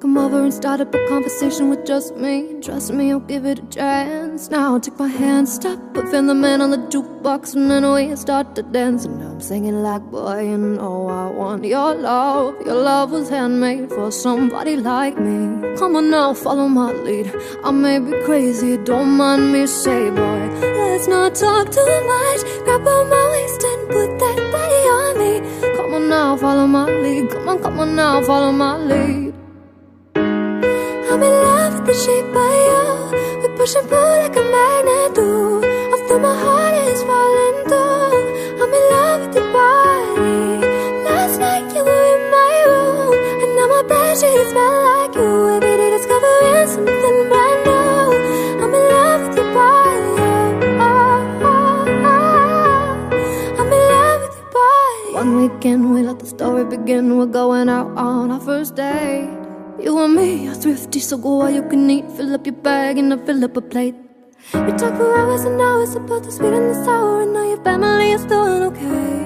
Come over and start up a conversation with just me. Trust me, I'll give it a chance. Now I'll take my hand, stop, but find the man on the jukebox, and then we start to dance. And I'm singing like, boy, you know I want your love. Your love was handmade for somebody like me. Come on now, follow my lead. I may be crazy, don't mind me, say, boy, let's not talk too much. Grab on my waist and put that body on me. Come on now, follow my lead. Come on, come on now, follow my lead. I'm in love with the shape of you. We push and pull like a magnet do. Although my heart is falling through, I'm in love with your body. Last night you were in my room, and now my bed sheets smell like you. Every day discovering something brand new. I'm in love with your body. I'm in love with your body. One weekend we let the story begin. We're going out on our first date. You and me are thrifty, so go all you can eat. Fill up your bag and I fill up a plate. We talk for hours and hours about the sweet and the sour, and now your family is doing okay.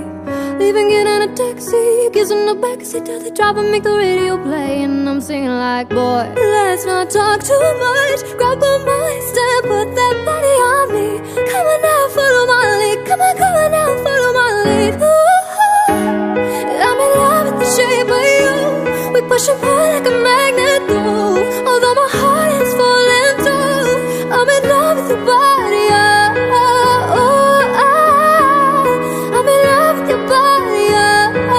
Leaving it in a taxi, kids in the backseat till they drive and make the radio play. And I'm singing like, boy, let's not talk too much. Grab on my waist and put that body on me. Come on now, follow my lead. Come on, come on now, follow my lead. Ooh, I'm in love with the shape of you. We push and pull like a magnet do. Although my heart is falling through, I'm in love with your body. Oh, oh, oh, oh. I'm in love with your body. Oh,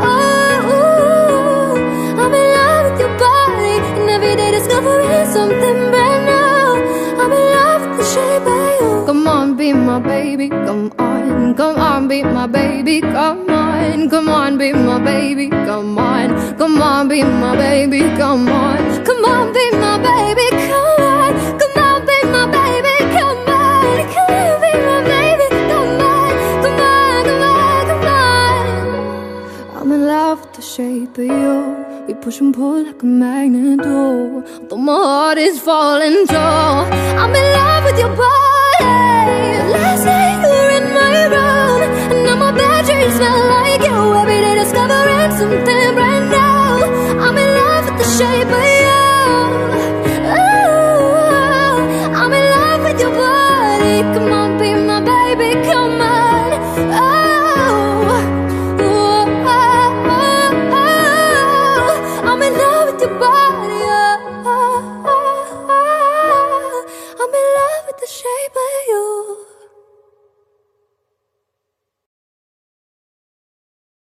oh, oh, oh. I'm in love with your body. And every day discovering something brand new. I'm in love with the shape of you. Come on, be my baby. Come on, come on, be my baby. Come on, come on, be my baby. Come on. Come on, be my baby, come on. Come on, be my baby, come on. Come on, be my baby, come on. Come on, be my baby, come on. Come on, come on, come on. I'm in love with the shape of you. We push and pull like a magnet do. Though my heart is falling through, I'm in love with your body. Last night you were in my room.